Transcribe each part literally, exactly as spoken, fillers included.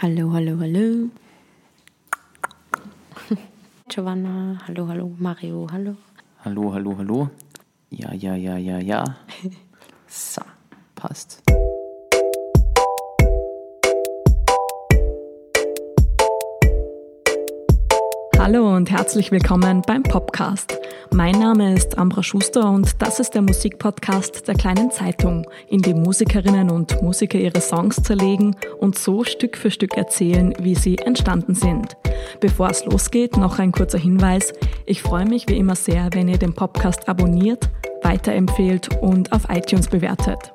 Hallo, hallo, hallo. Giovanna, hallo, hallo. Mario, hallo. Hallo, hallo, hallo. Ja, ja, ja, ja, ja. So, passt. Hallo und herzlich willkommen beim Popcast. Mein Name ist Ambra Schuster und das ist der Musikpodcast der Kleinen Zeitung, in dem Musikerinnen und Musiker ihre Songs zerlegen und so Stück für Stück erzählen, wie sie entstanden sind. Bevor es losgeht, noch ein kurzer Hinweis. Ich freue mich wie immer sehr, wenn ihr den Popcast abonniert, weiterempfehlt und auf iTunes bewertet.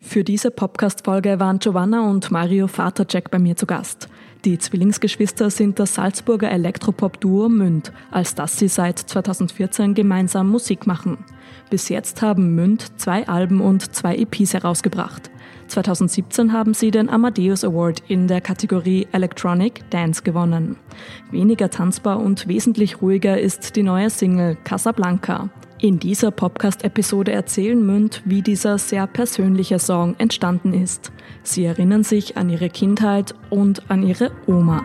Für diese Popcast-Folge waren Giovanna und Mario Fartacek bei mir zu Gast. Die Zwillingsgeschwister sind das Salzburger Elektropop-Duo Mynth, als dass sie seit zweitausendvierzehn gemeinsam Musik machen. Bis jetzt haben Mynth zwei Alben und zwei E Ps herausgebracht. zweitausendsiebzehn haben sie den Amadeus Award in der Kategorie Electronic Dance gewonnen. Weniger tanzbar und wesentlich ruhiger ist die neue Single Casablanca. In dieser Podcast-Episode erzählen Mynth, wie dieser sehr persönliche Song entstanden ist. Sie erinnern sich an ihre Kindheit und an ihre Oma.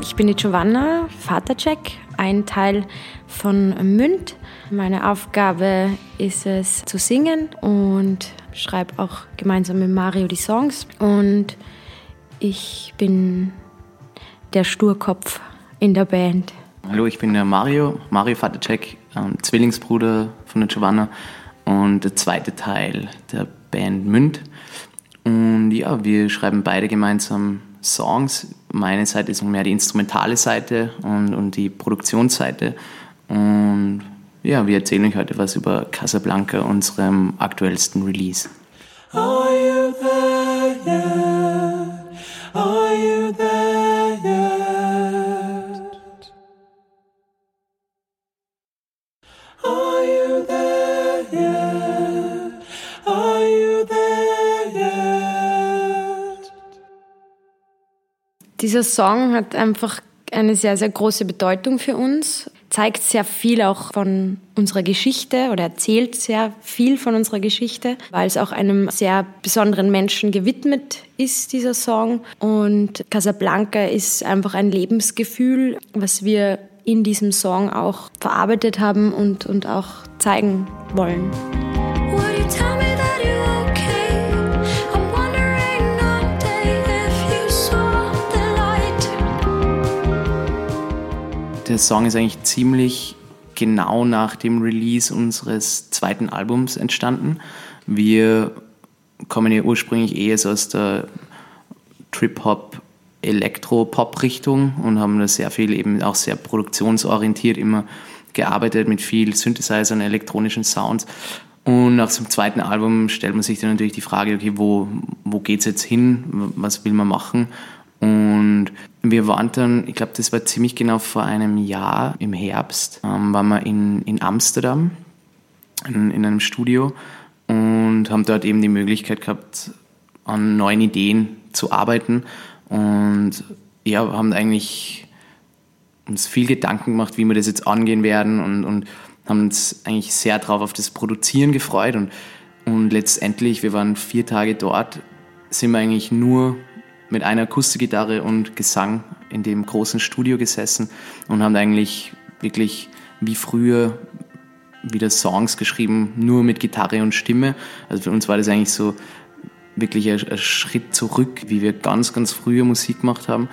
Ich bin die Giovanna Fartacek, ein Teil von Mynth. Meine Aufgabe ist es, zu singen und schreibe auch gemeinsam mit Mario die Songs. Und ich bin der Sturkopf in der Band. Hallo, ich bin der Mario, Mario Fartacek, ähm, Zwillingsbruder von der Giovanna und der zweite Teil der Band Mynth. Und ja, wir schreiben beide gemeinsam Songs. Meine Seite ist mehr die instrumentale Seite und, und die Produktionsseite. Und ja, wir erzählen euch heute was über Casablanca, unserem aktuellsten Release. Are you there yet? Are you there yet? Are you there yet? Are you there yet? Dieser Song hat einfach eine sehr, sehr große Bedeutung für uns. Zeigt sehr viel auch von unserer Geschichte oder erzählt sehr viel von unserer Geschichte, weil es auch einem sehr besonderen Menschen gewidmet ist, dieser Song. Und Casablanca ist einfach ein Lebensgefühl, was wir in diesem Song auch verarbeitet haben und, und auch zeigen wollen. Der Song ist eigentlich ziemlich genau nach dem Release unseres zweiten Albums entstanden. Wir kommen ja ursprünglich eher so aus der Trip-Hop-Elektro-Pop-Richtung und haben da sehr viel eben auch sehr produktionsorientiert immer gearbeitet mit viel Synthesizern, elektronischen Sounds. Und nach dem zweiten Album stellt man sich dann natürlich die Frage, okay, wo, wo geht's jetzt hin? Was will man machen? Und wir waren dann, ich glaube, das war ziemlich genau vor einem Jahr im Herbst, ähm, waren wir in, in Amsterdam in, in einem Studio und haben dort eben die Möglichkeit gehabt, an neuen Ideen zu arbeiten. Und ja, haben eigentlich uns viel Gedanken gemacht, wie wir das jetzt angehen werden und, und haben uns eigentlich sehr drauf auf das Produzieren gefreut. Und, und letztendlich, wir waren vier Tage dort, sind wir eigentlich nur mit einer Akustikgitarre und Gesang in dem großen Studio gesessen und haben eigentlich wirklich wie früher wieder Songs geschrieben, nur mit Gitarre und Stimme. Also für uns war das eigentlich so wirklich ein, ein Schritt zurück, wie wir ganz, ganz früher Musik gemacht haben.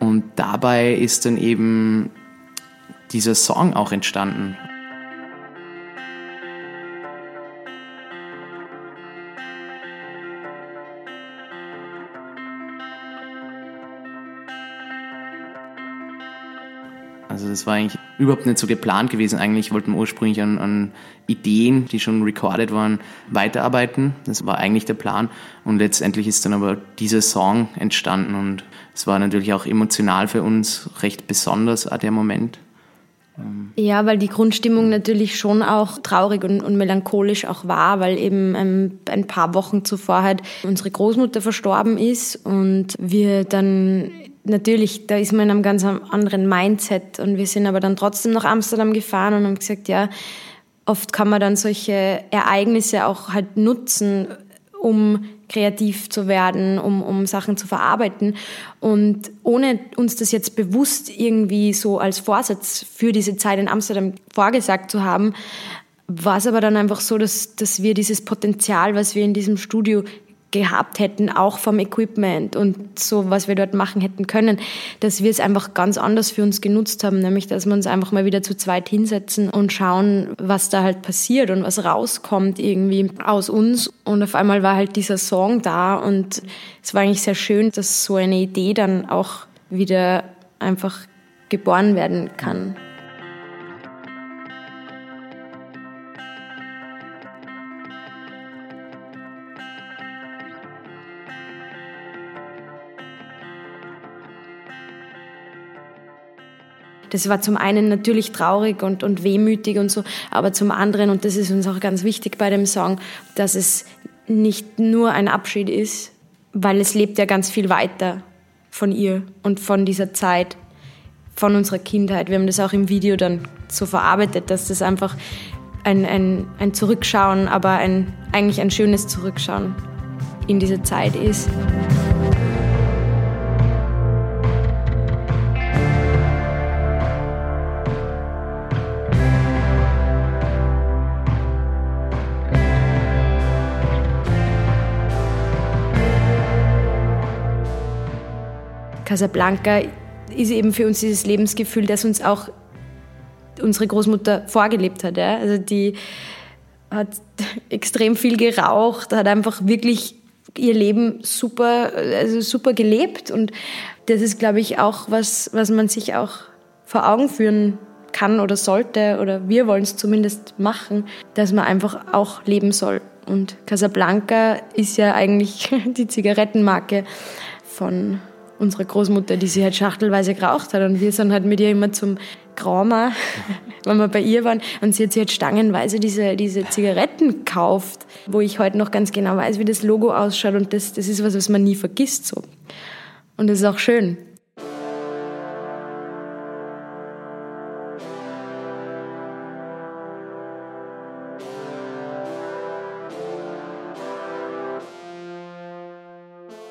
Und dabei ist dann eben dieser Song auch entstanden. Also das war eigentlich überhaupt nicht so geplant gewesen. Eigentlich wollten wir ursprünglich an, an Ideen, die schon recorded waren, weiterarbeiten. Das war eigentlich der Plan. Und letztendlich ist dann aber dieser Song entstanden. Und es war natürlich auch emotional für uns recht besonders an der Moment. Ja, weil die Grundstimmung natürlich schon auch traurig und, und melancholisch auch war, weil eben ähm, ein paar Wochen zuvor halt unsere Großmutter verstorben ist und wir dann natürlich, da ist man in einem ganz anderen Mindset. Und wir sind aber dann trotzdem nach Amsterdam gefahren und haben gesagt, ja, oft kann man dann solche Ereignisse auch halt nutzen, um kreativ zu werden, um, um Sachen zu verarbeiten. Und ohne uns das jetzt bewusst irgendwie so als Vorsatz für diese Zeit in Amsterdam vorgesagt zu haben, war es aber dann einfach so, dass, dass wir dieses Potenzial, was wir in diesem Studio gehabt hätten, auch vom Equipment und so, was wir dort machen hätten können, dass wir es einfach ganz anders für uns genutzt haben, nämlich, dass wir uns einfach mal wieder zu zweit hinsetzen und schauen, was da halt passiert und was rauskommt irgendwie aus uns. Und auf einmal war halt dieser Song da und es war eigentlich sehr schön, dass so eine Idee dann auch wieder einfach geboren werden kann. Das war zum einen natürlich traurig und, und wehmütig und so, aber zum anderen, und das ist uns auch ganz wichtig bei dem Song, dass es nicht nur ein Abschied ist, weil es lebt ja ganz viel weiter von ihr und von dieser Zeit, von unserer Kindheit. Wir haben das auch im Video dann so verarbeitet, dass das einfach ein, ein, ein Zurückschauen, aber ein, eigentlich ein schönes Zurückschauen in dieser Zeit ist. Casablanca ist eben für uns dieses Lebensgefühl, das uns auch unsere Großmutter vorgelebt hat. Ja? Also die hat extrem viel geraucht, hat einfach wirklich ihr Leben super, also super gelebt. Und das ist, glaube ich, auch was, was man sich auch vor Augen führen kann oder sollte, oder wir wollen es zumindest machen, dass man einfach auch leben soll. Und Casablanca ist ja eigentlich die Zigarettenmarke von unsere Großmutter, die sie halt schachtelweise geraucht hat. Und wir sind halt mit ihr immer zum Grauma, wenn wir bei ihr waren. Und sie hat sich halt stangenweise diese, diese Zigaretten gekauft, wo ich heute noch ganz genau weiß, wie das Logo ausschaut. Und das, das ist was, was man nie vergisst. So. Und das ist auch schön.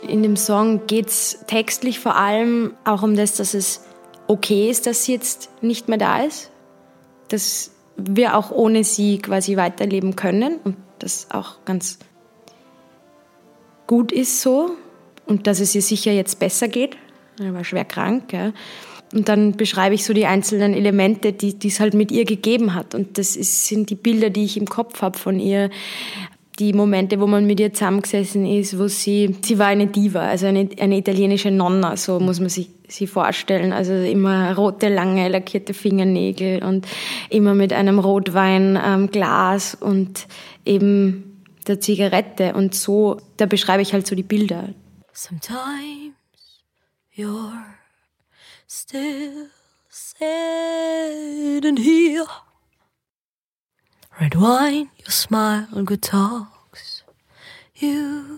In dem Song geht es textlich vor allem auch um das, dass es okay ist, dass sie jetzt nicht mehr da ist. Dass wir auch ohne sie quasi weiterleben können und das auch ganz gut ist so. Und dass es ihr sicher jetzt besser geht. Sie war schwer krank. Ja. Und dann beschreibe ich so die einzelnen Elemente, die es halt mit ihr gegeben hat. Und das ist, sind die Bilder, die ich im Kopf habe von ihr. Die Momente, wo man mit ihr zusammengesessen ist, wo sie, sie war eine Diva, also eine, eine italienische Nonna, so muss man sich sie vorstellen. Also immer rote, lange, lackierte Fingernägel und immer mit einem Rotweinglas ähm, und eben der Zigarette. Und so, da beschreibe ich halt so die Bilder. Sometimes you're still sitting here. Red wine, your smile and good talks. You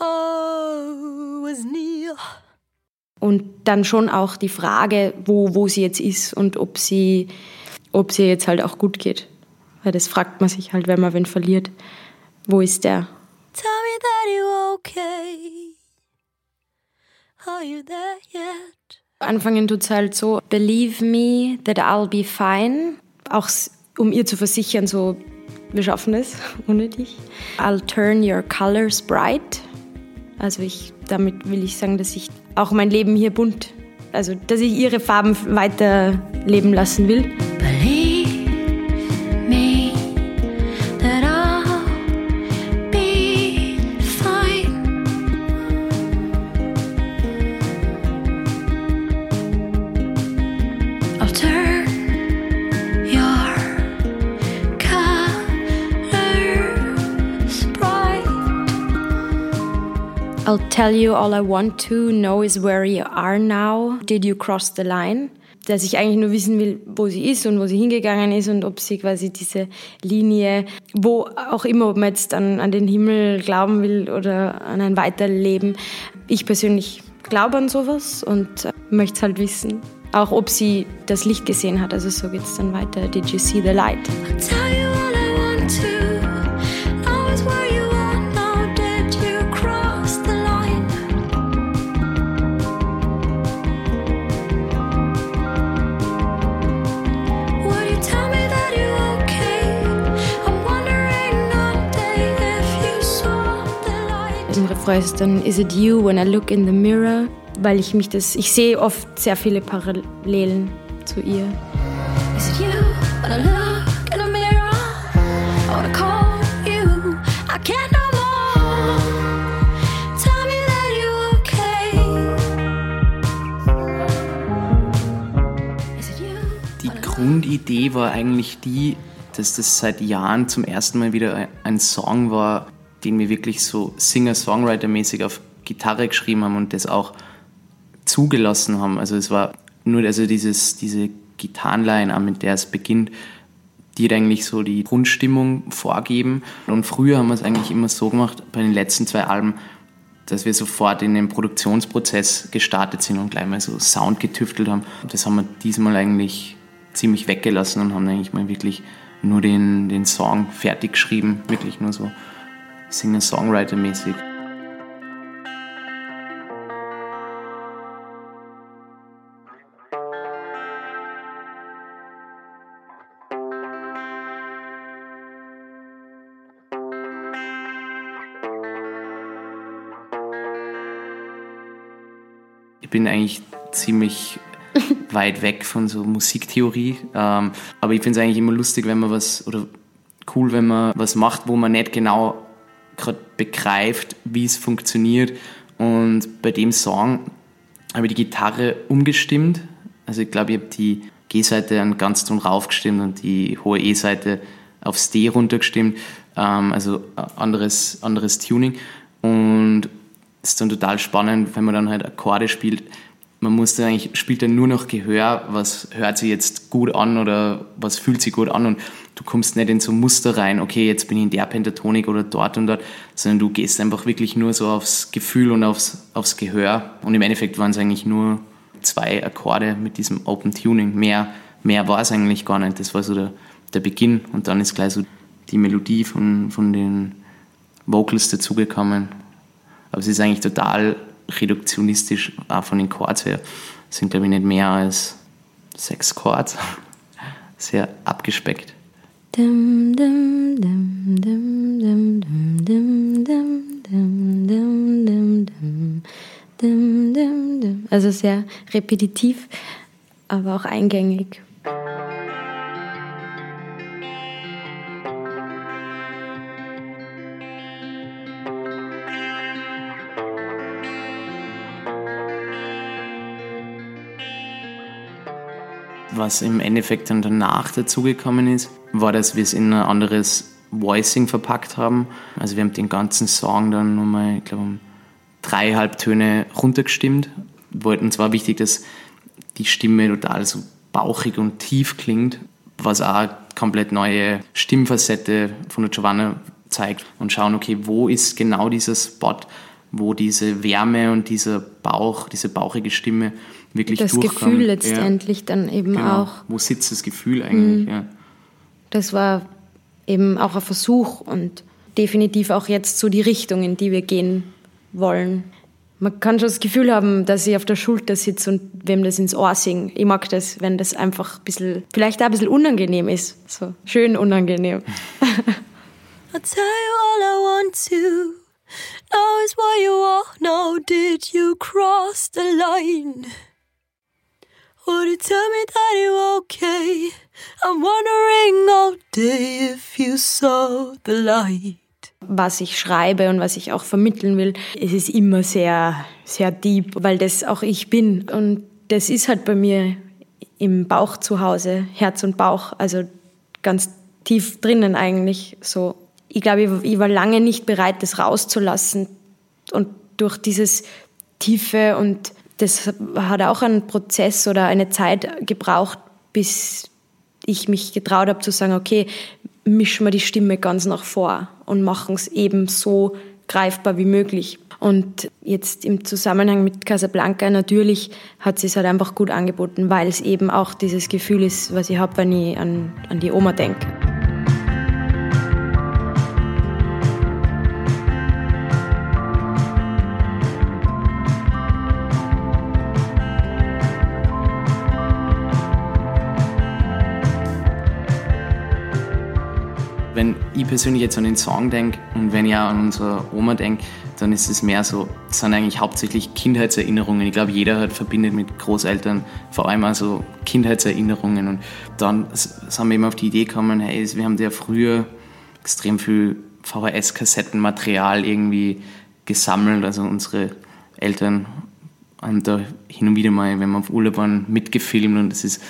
always near. Und dann schon auch die Frage, wo, wo sie jetzt ist und ob sie, ob sie jetzt halt auch gut geht. Weil das fragt man sich halt, wenn man wen verliert. Wo ist der? Tell me that you're okay. Are you there yet? Anfangen tut's halt so, believe me that I'll be fine. Auch um ihr zu versichern, so, wir schaffen es ohne dich. I'll turn your colors bright. Also ich, damit will ich sagen, dass ich auch mein Leben hier bunt, also dass ich ihre Farben weiter leben lassen will. Believe me that I'll be fine. I'll turn I'll tell you all I want to know is where you are now. Did you cross the line? Dass ich eigentlich nur wissen will, wo sie ist und wo sie hingegangen ist und ob sie quasi diese Linie, wo auch immer, ob man jetzt an, an den Himmel glauben will oder an ein Weiterleben. Ich persönlich glaube an sowas und möchte es halt wissen. Auch ob sie das Licht gesehen hat, also so geht es dann weiter. Did you see the light? I'll tell you all I want to. Always where you want, now did you cross the line? Will you tell me that you're okay? I'm wondering one day if you saw the light. Im Refrain ist dann, is it you when I look in the mirror? Weil ich mich das, ich sehe oft sehr viele Parallelen zu ihr. Die Grundidee war eigentlich die, dass das seit Jahren zum ersten Mal wieder ein Song war, den wir wirklich so Singer-Songwriter-mäßig auf Gitarre geschrieben haben und das auch zugelassen haben. Also es war nur also dieses, diese Gitarrenline, mit der es beginnt, die eigentlich so die Grundstimmung vorgeben. Und früher haben wir es eigentlich immer so gemacht, bei den letzten zwei Alben, dass wir sofort in den Produktionsprozess gestartet sind und gleich mal so Sound getüftelt haben. Das haben wir diesmal eigentlich ziemlich weggelassen und haben eigentlich mal wirklich nur den, den Song fertig geschrieben, wirklich nur so Singer-Songwriter-mäßig. Ich bin eigentlich ziemlich weit weg von so Musiktheorie, ähm, aber ich finde es eigentlich immer lustig, wenn man was, oder cool, wenn man was macht, wo man nicht genau gerade begreift, wie es funktioniert. Und bei dem Song habe ich die Gitarre umgestimmt, also ich glaube, ich habe die G-Seite einen ganzen Ton raufgestimmt und die hohe E-Seite aufs D runtergestimmt, ähm, also anderes, anderes Tuning. Und das ist dann total spannend, wenn man dann halt Akkorde spielt. Man muss dann eigentlich, spielt dann nur noch Gehör, was hört sich jetzt gut an oder was fühlt sich gut an, und du kommst nicht in so Muster rein, okay, jetzt bin ich in der Pentatonik oder dort und dort, sondern du gehst einfach wirklich nur so aufs Gefühl und aufs, aufs Gehör. Und im Endeffekt waren es eigentlich nur zwei Akkorde mit diesem Open Tuning. Mehr, mehr war es eigentlich gar nicht. Das war so der, der Beginn, und dann ist gleich so die Melodie von, von den Vocals dazugekommen. Aber es ist eigentlich total reduktionistisch, auch von den Chords her. Es sind, glaube ich, nicht mehr als sechs Chords. Sehr abgespeckt. Also sehr repetitiv, aber auch eingängig. Was im Endeffekt dann danach dazugekommen ist, war, dass wir es in ein anderes Voicing verpackt haben. Also wir haben den ganzen Song dann nochmal, ich glaube, um drei Halbtöne runtergestimmt. Uns war wichtig, dass die Stimme total so bauchig und tief klingt, was auch eine komplett neue Stimmfacette von der Giovanna zeigt, und schauen, okay, wo ist genau dieser Spot, wo diese Wärme und dieser Bauch, diese bauchige Stimme wirklich durchkommt. Das Gefühl letztendlich, ja, dann eben, genau, auch. Wo sitzt das Gefühl eigentlich? Mhm. Ja. Das war eben auch ein Versuch und definitiv auch jetzt so die Richtung, in die wir gehen wollen. Man kann schon das Gefühl haben, dass ich auf der Schulter sitze und wem das ins Ohr singe. Ich mag das, wenn das einfach ein bisschen, vielleicht auch ein bisschen unangenehm ist. So schön unangenehm. I'll tell you all I want to. Now is where you are, now did you cross the line? Would you tell me that you're okay? I'm wondering all day if you saw the light. Was ich schreibe und was ich auch vermitteln will, es ist immer sehr, sehr deep, weil das auch ich bin. Und das ist halt bei mir im Bauch zu Hause, Herz und Bauch, also ganz tief drinnen eigentlich so. Ich glaube, ich war lange nicht bereit, das rauszulassen. Und durch dieses Tiefe, und das hat auch einen Prozess oder eine Zeit gebraucht, bis ich mich getraut habe zu sagen, okay, mischen wir die Stimme ganz nach vor und machen es eben so greifbar wie möglich. Und jetzt im Zusammenhang mit Casablanca, natürlich hat sie es halt einfach gut angeboten, weil es eben auch dieses Gefühl ist, was ich habe, wenn ich an, an die Oma denke. Wenn ich persönlich jetzt an den Song denke und wenn ich auch an unsere Oma denke, dann ist es mehr so, das sind eigentlich hauptsächlich Kindheitserinnerungen. Ich glaube, jeder hat verbindet mit Großeltern vor allem also Kindheitserinnerungen. Und dann sind wir eben auf die Idee gekommen, hey, wir haben ja früher extrem viel V H S-Kassettenmaterial irgendwie gesammelt. Also unsere Eltern haben da hin und wieder mal, wenn wir auf Urlaub waren, mitgefilmt und das ist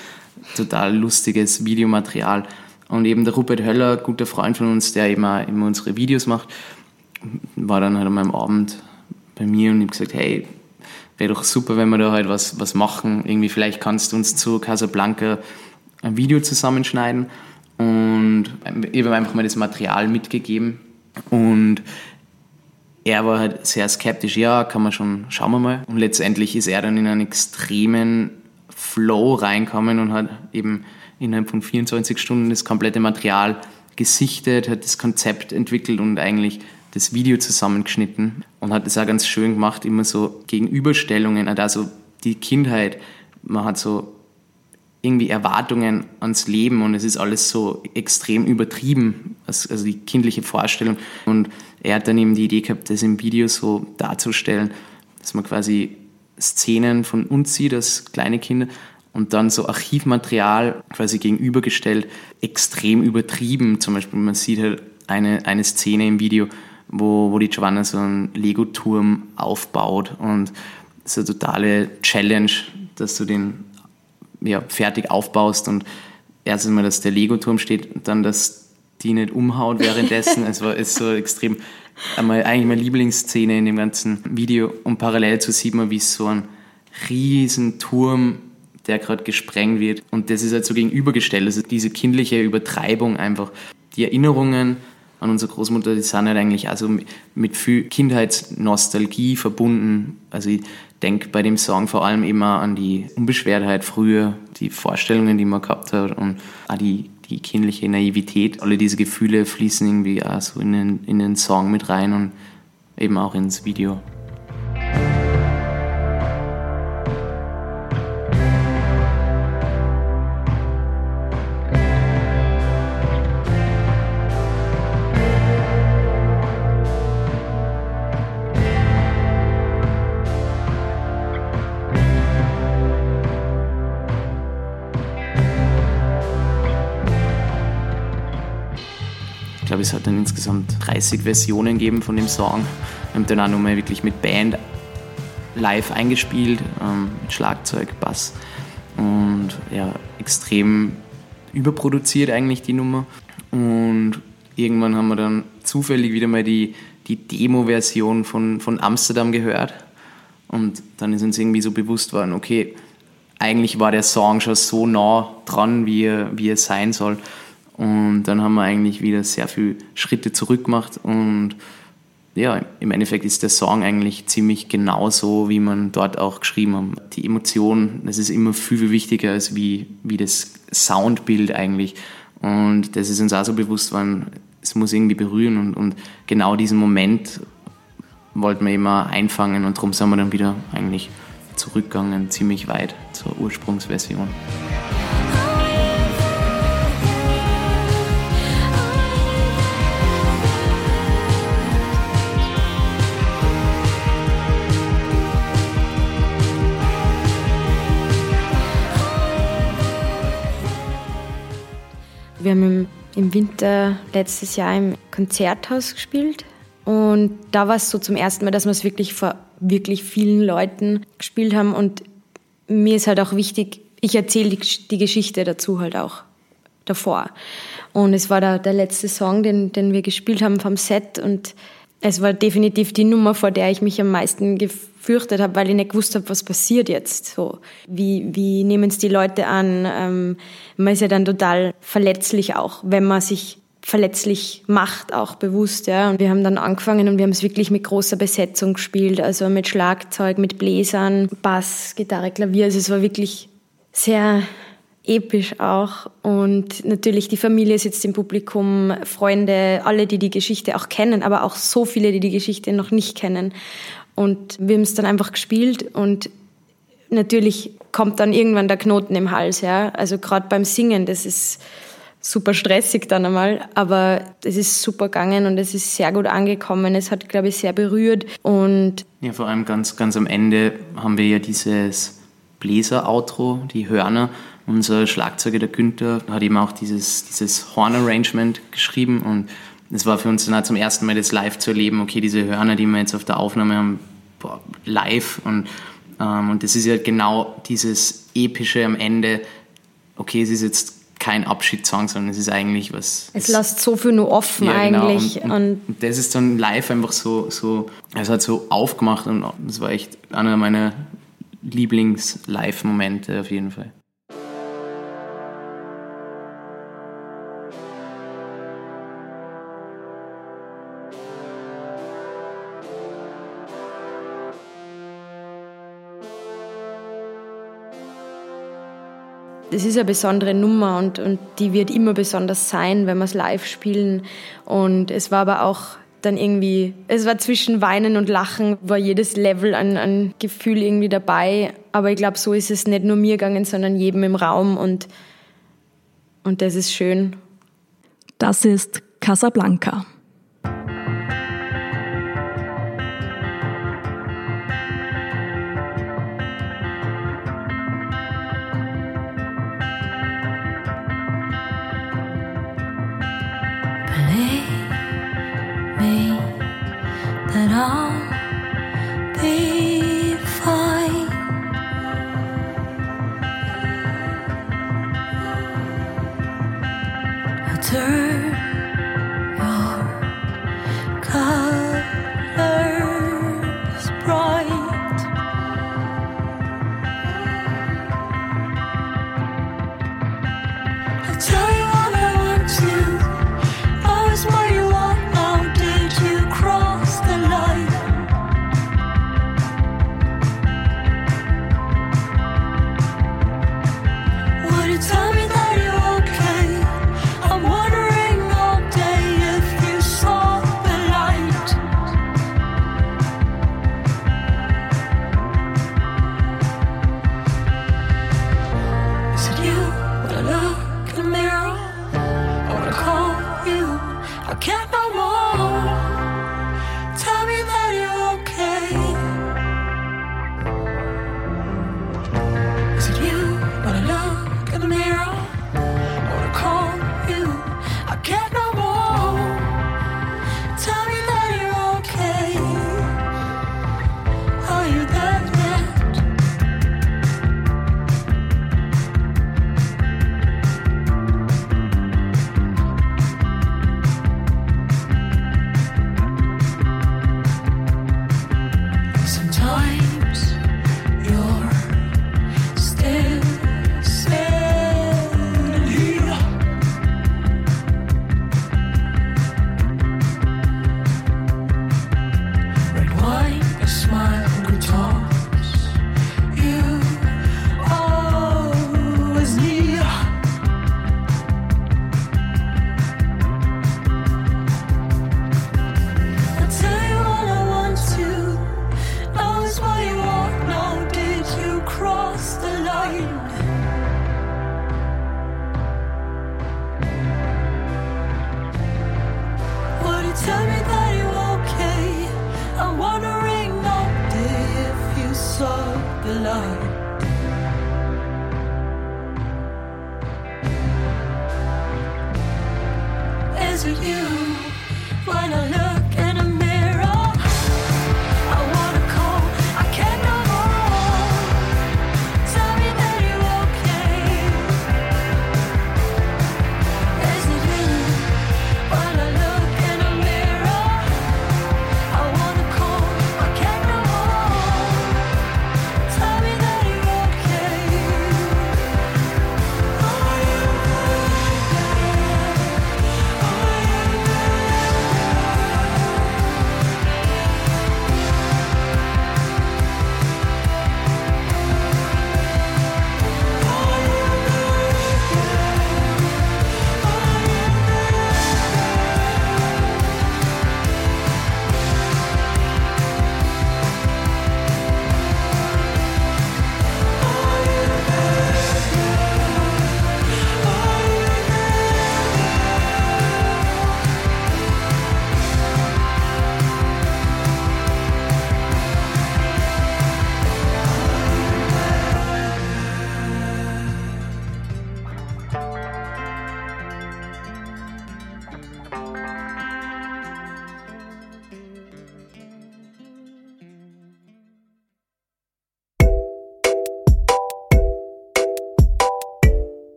total lustiges Videomaterial. Und eben der Rupert Höller, guter Freund von uns, der eben auch immer unsere Videos macht, war dann halt am Abend bei mir und ich habe gesagt, hey, wäre doch super, wenn wir da halt was, was machen. Irgendwie vielleicht kannst du uns zu Casablanca ein Video zusammenschneiden. Und ich habe einfach mal das Material mitgegeben. Und er war halt sehr skeptisch. Ja, kann man schon, schauen wir mal. Und letztendlich ist er dann in einen extremen Flow reinkommen und hat eben innerhalb von vierundzwanzig Stunden das komplette Material gesichtet, hat das Konzept entwickelt und eigentlich das Video zusammengeschnitten und hat das auch ganz schön gemacht, immer so Gegenüberstellungen, also die Kindheit, man hat so irgendwie Erwartungen ans Leben und es ist alles so extrem übertrieben, also die kindliche Vorstellung. Und er hat dann eben die Idee gehabt, das im Video so darzustellen, dass man quasi Szenen von uns sieht als kleine Kinder und dann so Archivmaterial quasi gegenübergestellt, extrem übertrieben. Zum Beispiel, man sieht halt eine, eine Szene im Video, wo, wo die Giovanna so einen Lego-Turm aufbaut und so eine totale Challenge, dass du den ja, fertig aufbaust und erst einmal, dass der Lego-Turm steht und dann, dass die nicht umhaut währenddessen. Es war ist so extrem, einmal, eigentlich meine Lieblingsszene in dem ganzen Video. Und parallel dazu sieht man, wie so ein riesen Turm, der gerade gesprengt wird. Und das ist halt so gegenübergestellt. Also diese kindliche Übertreibung einfach. Die Erinnerungen an unsere Großmutter, die sind halt eigentlich also mit viel Kindheitsnostalgie verbunden. Also ich denke bei dem Song vor allem immer an die Unbeschwertheit früher, die Vorstellungen, die man gehabt hat und auch die, die kindliche Naivität. Alle diese Gefühle fließen irgendwie auch so in den, in den Song mit rein und eben auch ins Video. Ich glaube, es hat dann insgesamt dreißig Versionen gegeben von dem Song. Wir haben dann auch nochmal wirklich mit Band live eingespielt, ähm, mit Schlagzeug, Bass und ja, extrem überproduziert eigentlich die Nummer. Und irgendwann haben wir dann zufällig wieder mal die, die Demo-Version von, von Amsterdam gehört und dann ist uns irgendwie so bewusst worden, okay, eigentlich war der Song schon so nah dran, wie er, wie er sein soll. Und dann haben wir eigentlich wieder sehr viele Schritte zurück gemacht und ja, im Endeffekt ist der Song eigentlich ziemlich genau so, wie man dort auch geschrieben hat. Die Emotion, das ist immer viel, viel wichtiger als wie, wie das Soundbild eigentlich. Und das ist uns auch so bewusst worden, es muss irgendwie berühren und, und genau diesen Moment wollten wir immer einfangen und darum sind wir dann wieder eigentlich zurückgegangen, ziemlich weit zur Ursprungsversion. Wir haben im Winter letztes Jahr im Konzerthaus gespielt und da war es so zum ersten Mal, dass wir es wirklich vor wirklich vielen Leuten gespielt haben und mir ist halt auch wichtig, ich erzähle die, die Geschichte dazu halt auch davor. Und es war der, der letzte Song, den, den wir gespielt haben vom Set und es war definitiv die Nummer, vor der ich mich am meisten gefürchtet habe, weil ich nicht gewusst habe, was passiert jetzt. So, wie, wie nehmen es die Leute an? Ähm, man ist ja dann total verletzlich auch, wenn man sich verletzlich macht, auch bewusst. Ja. Und wir haben dann angefangen und wir haben es wirklich mit großer Besetzung gespielt, also mit Schlagzeug, mit Bläsern, Bass, Gitarre, Klavier. Also es war wirklich sehr episch auch. Und natürlich die Familie sitzt im Publikum, Freunde, alle, die die Geschichte auch kennen, aber auch so viele, die die Geschichte noch nicht kennen. Und wir haben es dann einfach gespielt und natürlich kommt dann irgendwann der Knoten im Hals. Ja. Also gerade beim Singen, das ist super stressig dann einmal, aber es ist super gegangen und es ist sehr gut angekommen. Es hat, glaube ich, sehr berührt. Und ja, vor allem ganz, ganz am Ende haben wir ja dieses Bläser-Outro, die Hörner. Unser Schlagzeuger, der Günther, hat eben auch dieses, dieses Horn-Arrangement geschrieben und es war für uns dann auch zum ersten Mal das live zu erleben, okay, diese Hörner, die wir jetzt auf der Aufnahme haben, boah, live und, ähm, und das ist ja genau dieses Epische am Ende, okay, es ist jetzt kein Abschiedssong, sondern es ist eigentlich was... Es, es lässt so viel nur offen, ja, genau. Eigentlich. Und, und, und das ist dann live einfach so, so, es hat so aufgemacht und das war echt einer meiner Lieblings-Live-Momente auf jeden Fall. Es ist eine besondere Nummer und, und die wird immer besonders sein, wenn wir es live spielen. Und es war aber auch dann irgendwie, es war zwischen Weinen und Lachen, war jedes Level ein, ein Gefühl irgendwie dabei. Aber ich glaube, so ist es nicht nur mir gegangen, sondern jedem im Raum und, und das ist schön. Das ist Casablanca.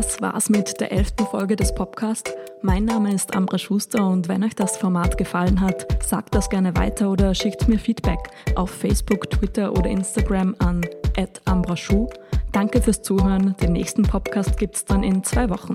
Das war's mit der elften Folge des Popcast. Mein Name ist Ambra Schuster und wenn euch das Format gefallen hat, sagt das gerne weiter oder schickt mir Feedback auf Facebook, Twitter oder Instagram an at ambraschu. Danke fürs Zuhören. Den nächsten Popcast gibt's dann in zwei Wochen.